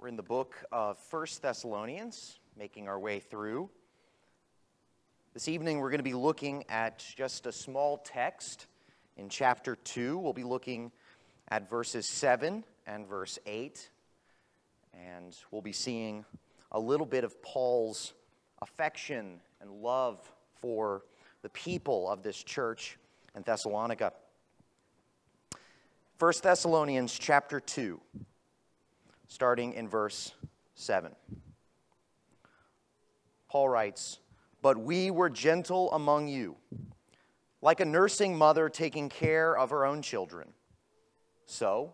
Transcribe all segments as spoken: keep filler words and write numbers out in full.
We're in the book of First Thessalonians, making our way through. This evening we're going to be looking at just a small text in chapter two. We'll be looking at verses seven and verse eight, and we'll be seeing a little bit of Paul's affection and love for the people of this church in Thessalonica. First Thessalonians chapter two, starting in verse seven. Paul writes, "But we were gentle among you, like a nursing mother taking care of her own children. So,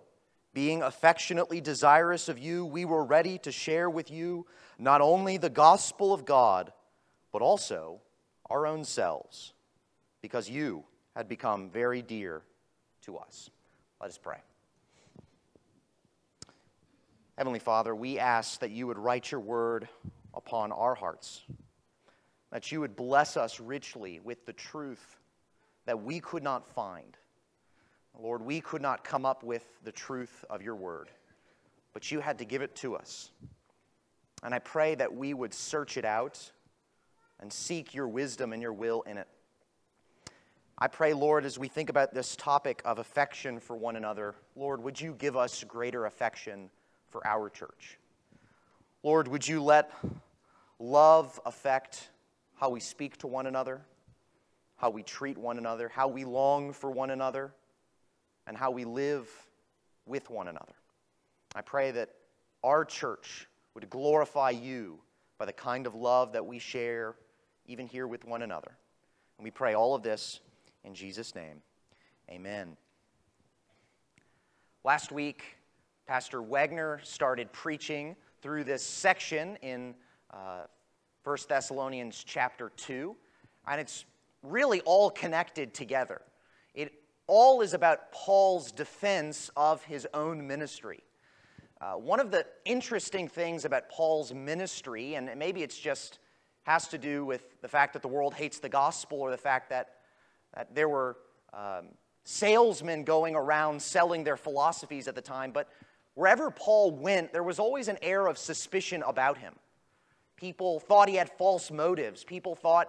being affectionately desirous of you, we were ready to share with you not only the gospel of God, but also our own selves, because you had become very dear to us." Let us pray. Heavenly Father, we ask that you would write your word upon our hearts, that you would bless us richly with the truth that we could not find. Lord, we could not come up with the truth of your word, but you had to give it to us. And I pray that we would search it out and seek your wisdom and your will in it. I pray, Lord, as we think about this topic of affection for one another, Lord, would you give us greater affection for our church? Lord, would you let love affect how we speak to one another, how we treat one another, how we long for one another, and how we live with one another. I pray that our church would glorify you by the kind of love that we share even here with one another. And we pray all of this in Jesus' name, amen. Last week, Pastor Wagner started preaching through this section in uh, First Thessalonians chapter two, and it's really all connected together. It all is about Paul's defense of his own ministry. Uh, one of the interesting things about Paul's ministry, and maybe it's just has to do with the fact that the world hates the gospel, or the fact that that there were um, salesmen going around selling their philosophies at the time, but wherever Paul went, there was always an air of suspicion about him. People thought he had false motives. People thought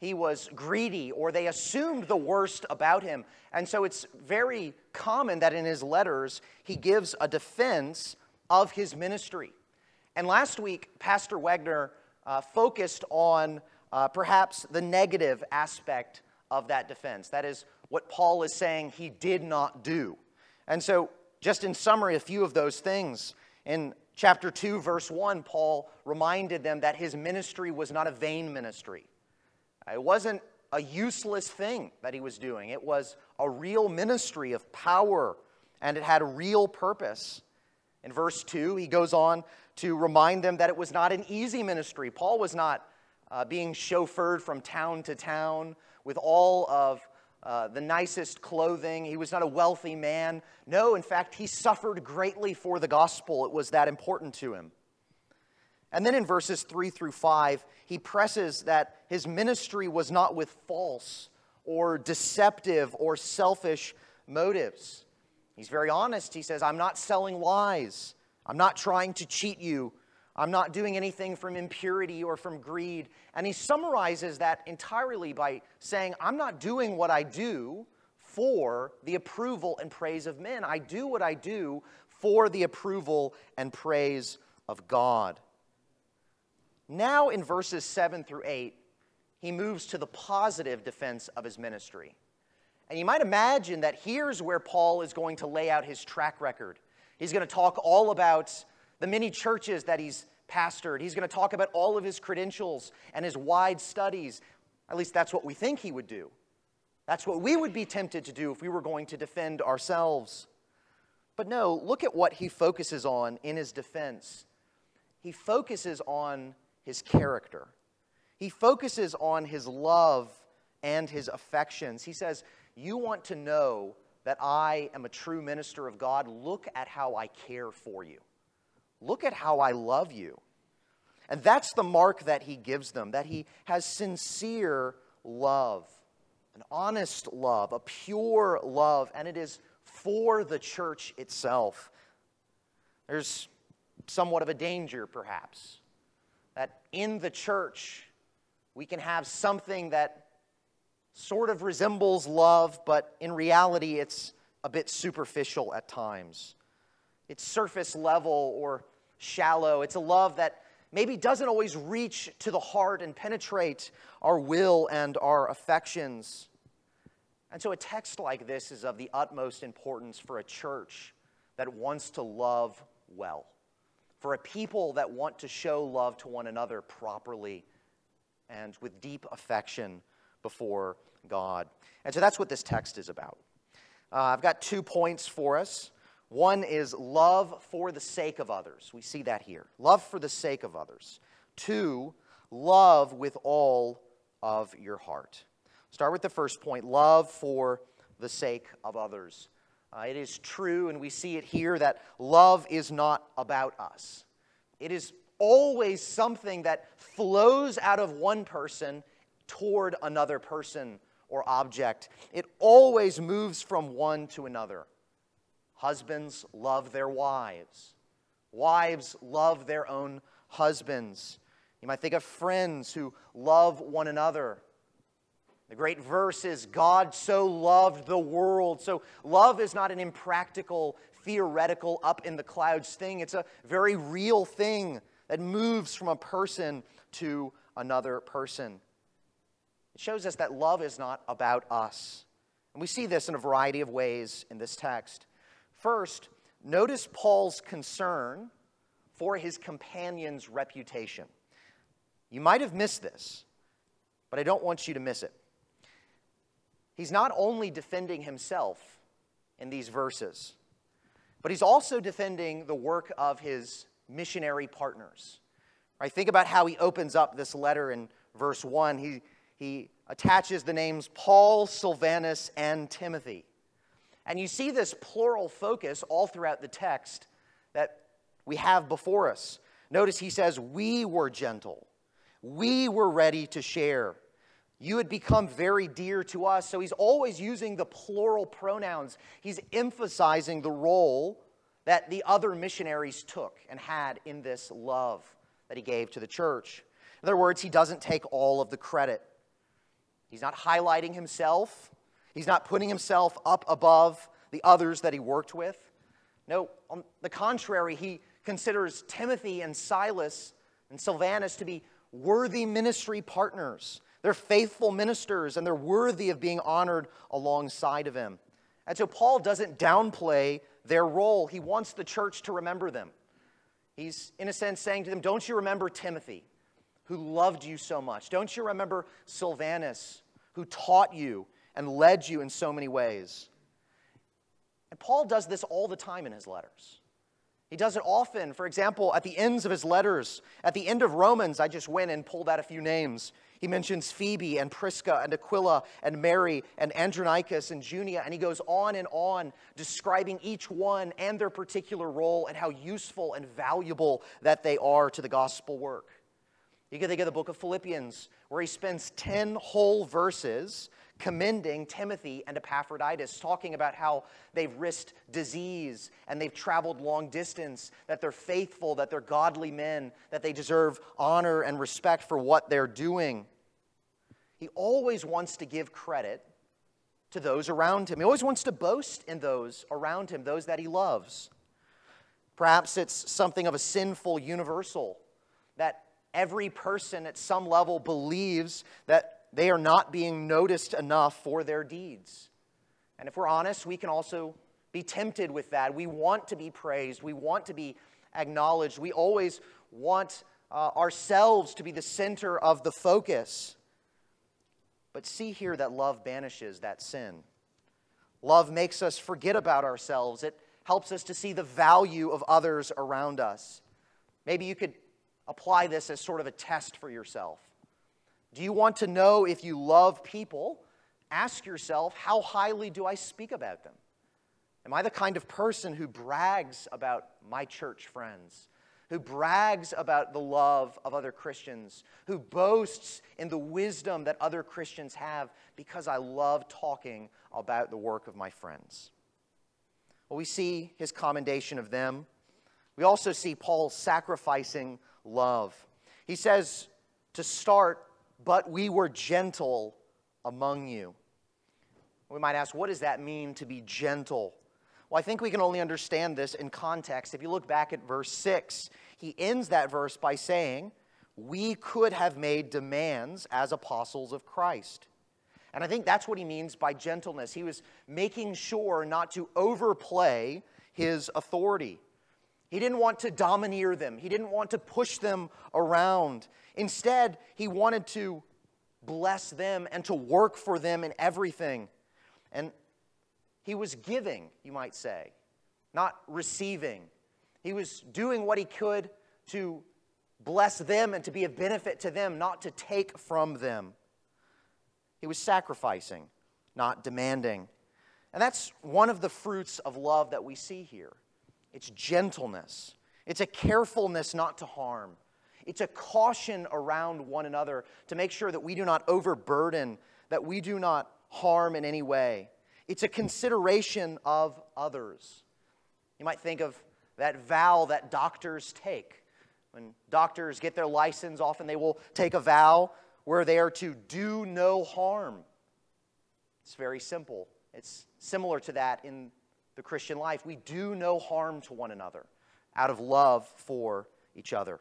he was greedy, or they assumed the worst about him. And so it's very common that in his letters, he gives a defense of his ministry. And last week, Pastor Wagner uh, focused on uh, perhaps the negative aspect of that defense. That is what Paul is saying he did not do. And so, just in summary, a few of those things. In chapter two, verse one, Paul reminded them that his ministry was not a vain ministry. It wasn't a useless thing that he was doing. It was a real ministry of power, and it had a real purpose. In verse two, he goes on to remind them that it was not an easy ministry. Paul was not uh, being chauffeured from town to town with all of uh, the nicest clothing. He was not a wealthy man. No, in fact, he suffered greatly for the gospel. It was that important to him. And then in verses three through five, he presses that his ministry was not with false or deceptive or selfish motives. He's very honest. He says, "I'm not selling lies. I'm not trying to cheat you. I'm not doing anything from impurity or from greed." And he summarizes that entirely by saying, "I'm not doing what I do for the approval and praise of men. I do what I do for the approval and praise of God." Now in verses seven through eight, he moves to the positive defense of his ministry. And you might imagine that here's where Paul is going to lay out his track record. He's going to talk all about the many churches that he's pastored. He's going to talk about all of his credentials and his wide studies. At least that's what we think he would do. That's what we would be tempted to do if we were going to defend ourselves. But no, look at what he focuses on in his defense. He focuses on his character. He focuses on his love and his affections. He says, "You want to know that I am a true minister of God? Look at how I care for you. Look at how I love you." And that's the mark that he gives them, that he has sincere love, an honest love, a pure love, and it is for the church itself. There's somewhat of a danger, perhaps, that in the church we can have something that sort of resembles love, but in reality it's a bit superficial at times. It's surface level or shallow. It's a love that maybe doesn't always reach to the heart and penetrate our will and our affections. And so a text like this is of the utmost importance for a church that wants to love well, for a people that want to show love to one another properly and with deep affection before God. And so that's what this text is about. Uh, I've got two points for us. One is love for the sake of others. We see that here. Love for the sake of others. Two, love with all of your heart. Start with the first point, love for the sake of others. Uh, it is true, and we see it here, that love is not about us. It is always something that flows out of one person toward another person or object. It always moves from one to another. Husbands love their wives. Wives love their own husbands. You might think of friends who love one another. The great verse is, God so loved the world. So love is not an impractical, theoretical, up in the clouds thing. It's a very real thing that moves from a person to another person. It shows us that love is not about us. And we see this in a variety of ways in this text. First, notice Paul's concern for his companion's reputation. You might have missed this, but I don't want you to miss it. He's not only defending himself in these verses, but he's also defending the work of his missionary partners. Right? Think about how he opens up this letter in verse one. He, he attaches the names Paul, Silvanus, and Timothy. And you see this plural focus all throughout the text that we have before us. Notice he says, we were gentle. We were ready to share. You had become very dear to us. So he's always using the plural pronouns. He's emphasizing the role that the other missionaries took and had in this love that he gave to the church. In other words, he doesn't take all of the credit. He's not highlighting himself. He's not putting himself up above the others that he worked with. No, on the contrary, he considers Timothy and Silas and Silvanus to be worthy ministry partners. They're faithful ministers, and they're worthy of being honored alongside of him. And so Paul doesn't downplay their role. He wants the church to remember them. He's, in a sense, saying to them, don't you remember Timothy, who loved you so much? Don't you remember Silvanus, who taught you and led you in so many ways? And Paul does this all the time in his letters. He does it often. For example, at the ends of his letters, at the end of Romans, I just went and pulled out a few names. He mentions Phoebe and Prisca and Aquila and Mary and Andronicus and Junia, and he goes on and on describing each one and their particular role and how useful and valuable that they are to the gospel work. You can think of the book of Philippians, where he spends ten whole verses commending Timothy and Epaphroditus, talking about how they've risked disease and they've traveled long distance, that they're faithful, that they're godly men, that they deserve honor and respect for what they're doing. He always wants to give credit to those around him. He always wants to boast in those around him, those that he loves. Perhaps it's something of a sinful universal that every person at some level believes that they are not being noticed enough for their deeds. And if we're honest, we can also be tempted with that. We want to be praised. We want to be acknowledged. We always want uh, ourselves to be the center of the focus. But see here that love banishes that sin. Love makes us forget about ourselves. It helps us to see the value of others around us. Maybe you could apply this as sort of a test for yourself. Do you want to know if you love people? Ask yourself, how highly do I speak about them? Am I the kind of person who brags about my church friends, who brags about the love of other Christians, who boasts in the wisdom that other Christians have because I love talking about the work of my friends? Well, we see his commendation of them. We also see Paul sacrificing love. He says, to start, but we were gentle among you. We might ask, what does that mean to be gentle? Well, I think we can only understand this in context. If you look back at verse six, he ends that verse by saying, we could have made demands as apostles of Christ. And I think that's what he means by gentleness. He was making sure not to overplay his authority. He didn't want to domineer them. He didn't want to push them around. Instead, he wanted to bless them and to work for them in everything. And he was giving, you might say, not receiving. He was doing what he could to bless them and to be of benefit to them, not to take from them. He was sacrificing, not demanding. And that's one of the fruits of love that we see here. It's gentleness. It's a carefulness not to harm. It's a caution around one another to make sure that we do not overburden, that we do not harm in any way. It's a consideration of others. You might think of that vow that doctors take. When doctors get their license, often they will take a vow where they are to do no harm. It's very simple. It's similar to that in the Christian life. We do no harm to one another out of love for each other.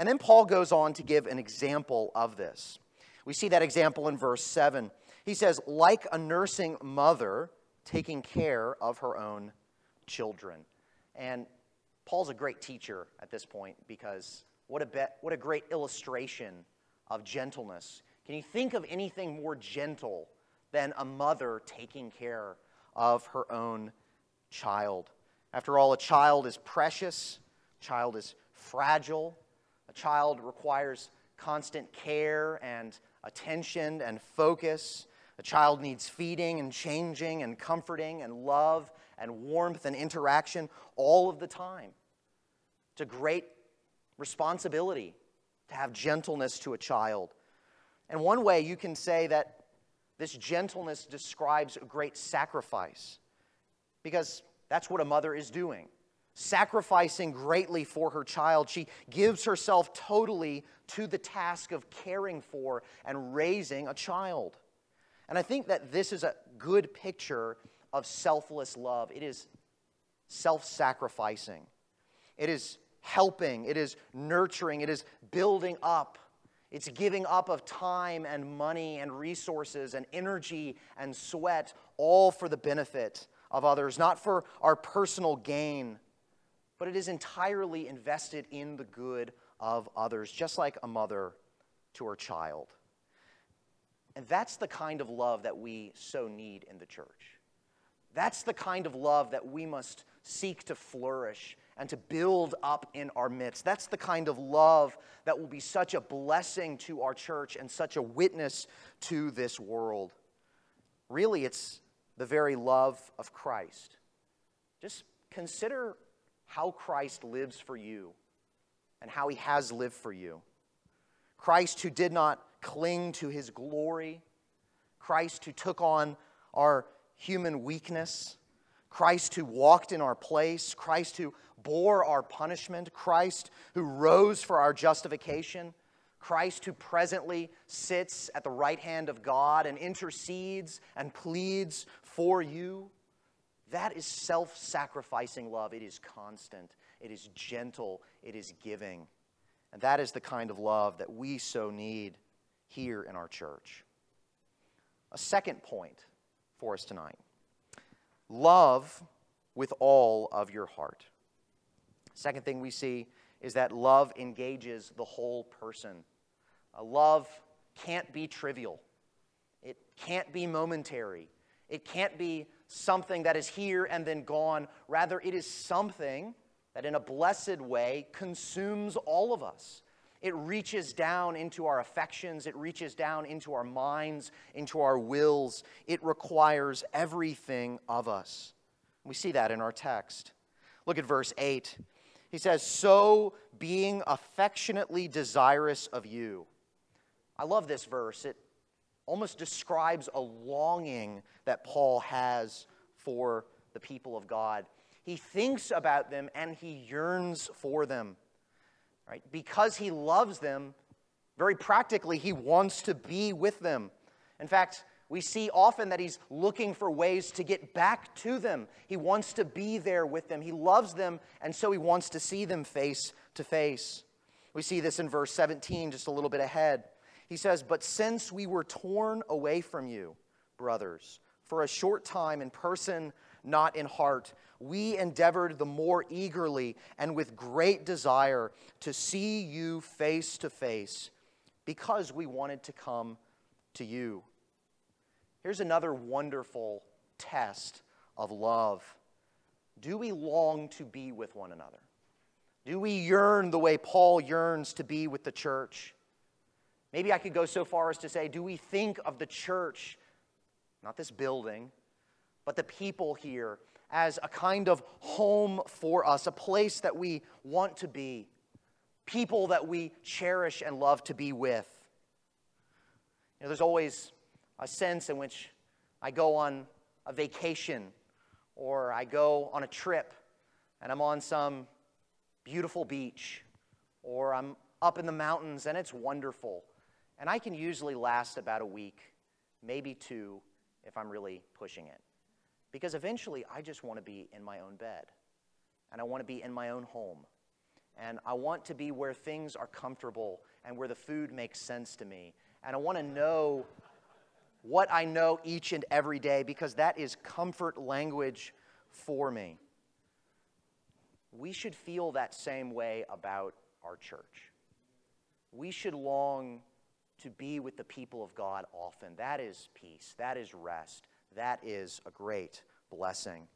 And then Paul goes on to give an example of this. We see that example in verse seven. He says, like a nursing mother taking care of her own children. And Paul's a great teacher at this point, because what a be- what a great illustration of gentleness. Can you think of anything more gentle than a mother taking care of her own child? After all, a child is precious, a child is fragile, a child requires constant care and attention and focus. A child needs feeding and changing and comforting and love and warmth and interaction all of the time. It's a great responsibility to have gentleness to a child. And one way you can say that this gentleness describes a great sacrifice, because that's what a mother is doing, sacrificing greatly for her child. She gives herself totally to the task of caring for and raising a child. And I think that this is a good picture of selfless love. It is self-sacrificing. It is helping, it is nurturing, it is building up. It's giving up of time and money and resources and energy and sweat, all for the benefit of others, not for our personal gain, but it is entirely invested in the good of others, just like a mother to her child. And that's the kind of love that we so need in the church. That's the kind of love that we must seek to flourish and to build up in our midst. That's the kind of love that will be such a blessing to our church and such a witness to this world. Really, it's the very love of Christ. Just consider how Christ lives for you and how he has lived for you. Christ who did not cling to his glory. Christ who took on our human weakness. Christ who walked in our place. Christ who bore our punishment. Christ who rose for our justification. Christ who presently sits at the right hand of God and intercedes and pleads for you. That is self-sacrificing love. It is constant. It is gentle. It is giving. And that is the kind of love that we so need here in our church. A second point for us tonight. Love with all of your heart. Second thing we see is that love engages the whole person. A love can't be trivial. It can't be momentary. It can't be something that is here and then gone. Rather, it is something that in a blessed way consumes all of us. It reaches down into our affections. It reaches down into our minds, into our wills. It requires everything of us. We see that in our text. Look at verse eight. He says, so being affectionately desirous of you. I love this verse. It almost describes a longing that Paul has for the people of God. He thinks about them and he yearns for them. Right? Because he loves them, very practically, he wants to be with them. In fact, we see often that he's looking for ways to get back to them. He wants to be there with them. He loves them, and so he wants to see them face to face. We see this in verse seventeen, just a little bit ahead. He says, "But since we were torn away from you, brothers, for a short time in person, not in heart, we endeavored the more eagerly and with great desire to see you face to face, because we wanted to come to you." Here's another wonderful test of love. Do we long to be with one another? Do we yearn the way Paul yearns to be with the church? Maybe I could go so far as to say, do we think of the church, not this building, but the people here, as a kind of home for us, a place that we want to be, people that we cherish and love to be with? You know, there's always a sense in which I go on a vacation or I go on a trip and I'm on some beautiful beach or I'm up in the mountains and it's wonderful. And I can usually last about a week, maybe two, if I'm really pushing it. Because eventually I just want to be in my own bed and I want to be in my own home and I want to be where things are comfortable and where the food makes sense to me. And I want to know what I know each and every day, because that is comfort language for me. We should feel that same way about our church. We should long to be with the people of God often. That is peace. That is rest. That is a great blessing.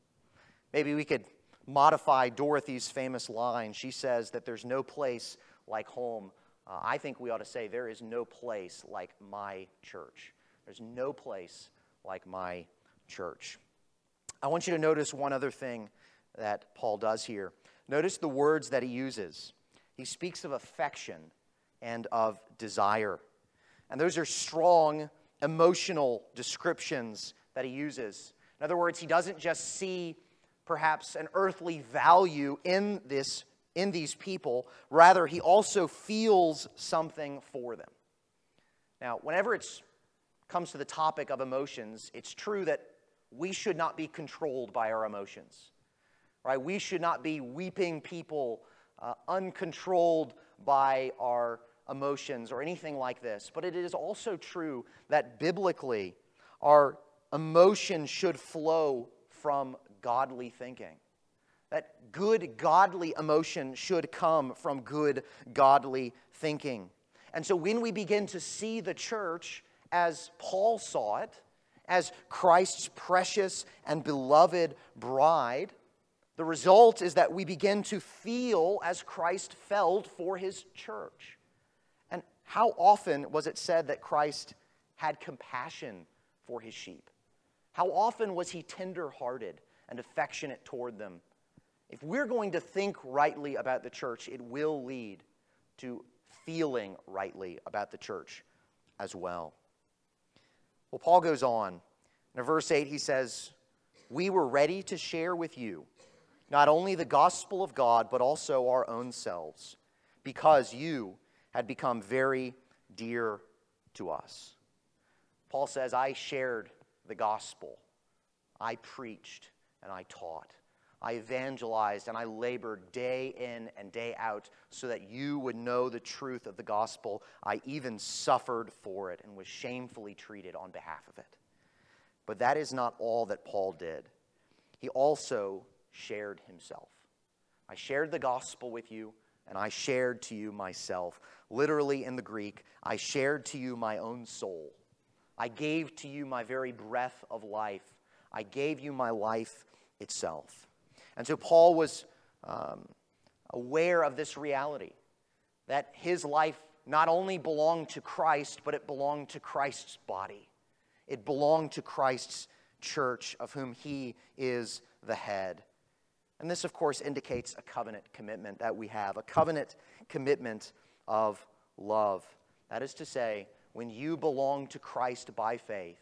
Maybe we could modify Dorothy's famous line. She says that there's no place like home. Uh, I think we ought to say there is no place like my church. There's no place like my church. I want you to notice one other thing that Paul does here. Notice the words that he uses. He speaks of affection and of desire. And those are strong emotional descriptions that he uses. In other words, he doesn't just see perhaps an earthly value in this, in these people. Rather, he also feels something for them. Now, whenever it's comes to the topic of emotions, it's true that we should not be controlled by our emotions, right? We should not be weeping people uh, uncontrolled by our emotions or anything like this. But it is also true that biblically, our emotion should flow from godly thinking. That good, godly emotion should come from good, godly thinking. And so when we begin to see the church as Paul saw it, as Christ's precious and beloved bride, the result is that we begin to feel as Christ felt for his church. And how often was it said that Christ had compassion for his sheep? How often was he tender-hearted and affectionate toward them? If we're going to think rightly about the church, it will lead to feeling rightly about the church as well. Well, Paul goes on. In verse eight, he says, "We were ready to share with you not only the gospel of God, but also our own selves, because you had become very dear to us." Paul says, I shared the gospel. I preached and I taught. I evangelized and I labored day in and day out so that you would know the truth of the gospel. I even suffered for it and was shamefully treated on behalf of it. But that is not all that Paul did. He also shared himself. I shared the gospel with you and I shared to you myself. Literally in the Greek, I shared to you my own soul. I gave to you my very breath of life. I gave you my life itself. And so Paul was um, aware of this reality, that his life not only belonged to Christ, but it belonged to Christ's body. It belonged to Christ's church, of whom he is the head. And this, of course, indicates a covenant commitment that we have, a covenant commitment of love. That is to say, when you belong to Christ by faith,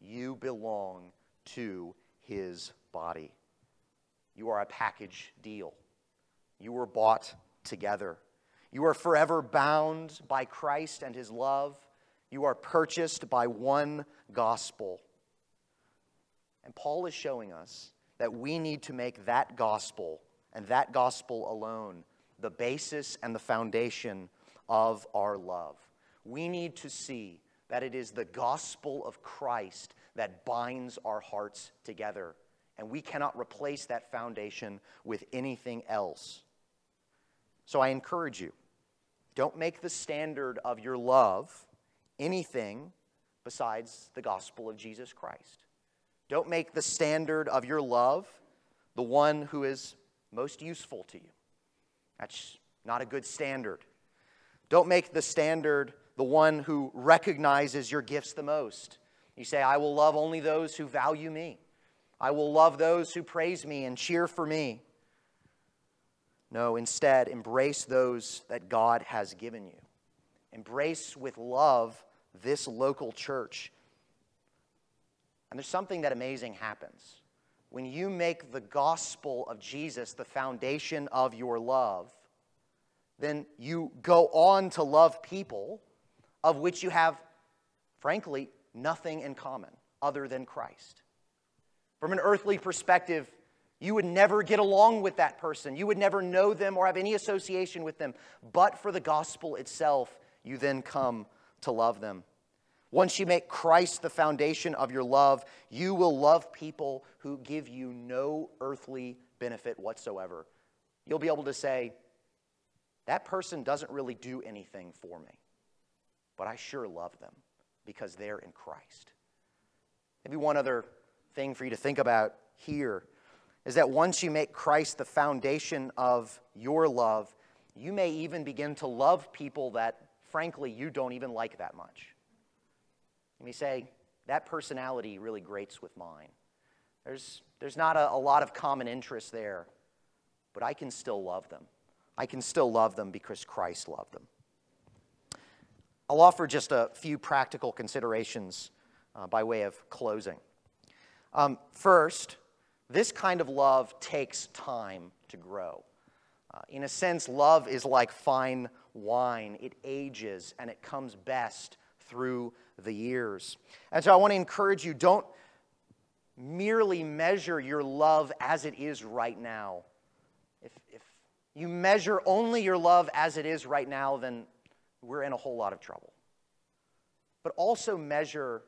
you belong to his body. You are a package deal. You were bought together. You are forever bound by Christ and his love. You are purchased by one gospel. And Paul is showing us that we need to make that gospel and that gospel alone the basis and the foundation of our love. We need to see that it is the gospel of Christ that binds our hearts together. And we cannot replace that foundation with anything else. So I encourage you, don't make the standard of your love anything besides the gospel of Jesus Christ. Don't make the standard of your love the one who is most useful to you. That's not a good standard. Don't make the standard the one who recognizes your gifts the most. You say, I will love only those who value me. I will love those who praise me and cheer for me. No, instead, embrace those that God has given you. Embrace with love this local church. And there's something that amazing happens. When you make the gospel of Jesus the foundation of your love, then you go on to love people of which you have, frankly, nothing in common other than Christ. From an earthly perspective, you would never get along with that person. You would never know them or have any association with them. But for the gospel itself, you then come to love them. Once you make Christ the foundation of your love, you will love people who give you no earthly benefit whatsoever. You'll be able to say, that person doesn't really do anything for me, but I sure love them because they're in Christ. Maybe one other thing for you to think about here is that once you make Christ the foundation of your love, you may even begin to love people that, frankly, you don't even like that much. You may say, that personality really grates with mine. There's, there's not a, a lot of common interest there, but I can still love them. I can still love them because Christ loved them. I'll offer just a few practical considerations uh, by way of closing. Um, first, this kind of love takes time to grow. Uh, in a sense, love is like fine wine. It ages and it comes best through the years. And so I want to encourage you, don't merely measure your love as it is right now. If, if you measure only your love as it is right now, then we're in a whole lot of trouble. But also measure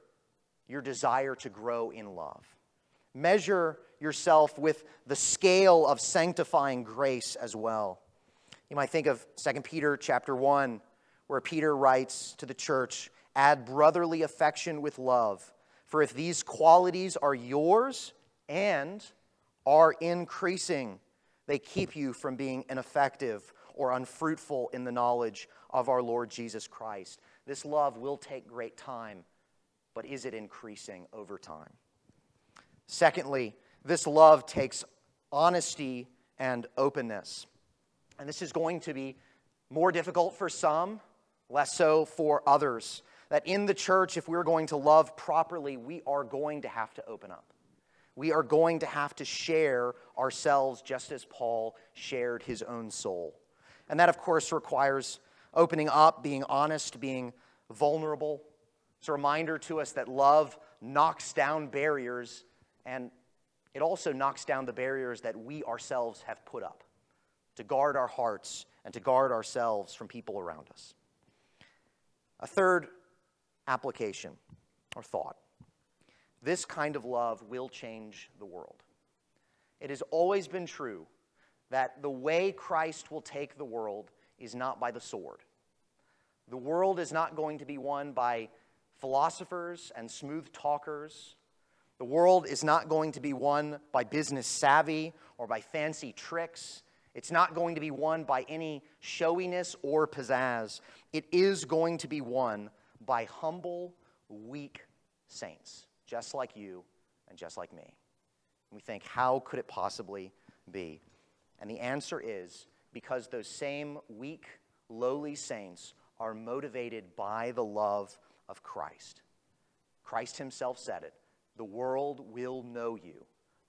your desire to grow in love. Measure yourself with the scale of sanctifying grace as well. You might think of Second Peter chapter one, where Peter writes to the church, add brotherly affection with love, for if these qualities are yours and are increasing, they keep you from being ineffective or unfruitful in the knowledge of our Lord Jesus Christ. This love will take great time, but is it increasing over time? Secondly, this love takes honesty and openness. And this is going to be more difficult for some, less so for others. That in the church, if we're going to love properly, we are going to have to open up. We are going to have to share ourselves just as Paul shared his own soul. And that, of course, requires opening up, being honest, being vulnerable. It's a reminder to us that love knocks down barriers, and it also knocks down the barriers that we ourselves have put up to guard our hearts and to guard ourselves from people around us. A third application or thought. This kind of love will change the world. It has always been true that the way Christ will take the world is not by the sword. The world is not going to be won by philosophers and smooth talkers. The world is not going to be won by business savvy or by fancy tricks. It's not going to be won by any showiness or pizzazz. It is going to be won by humble, weak saints, just like you and just like me. And we think, how could it possibly be? And the answer is because those same weak, lowly saints are motivated by the love of Christ. Christ himself said it. The world will know you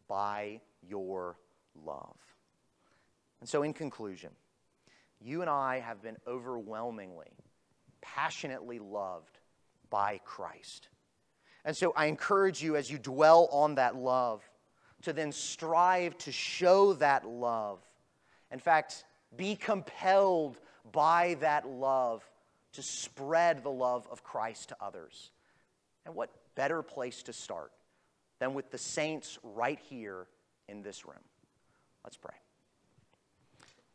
by your love. And so in conclusion, you and I have been overwhelmingly, passionately loved by Christ. And so I encourage you, as you dwell on that love, to then strive to show that love. In fact, be compelled by that love to spread the love of Christ to others. And what better place to start than with the saints right here in this room? Let's pray.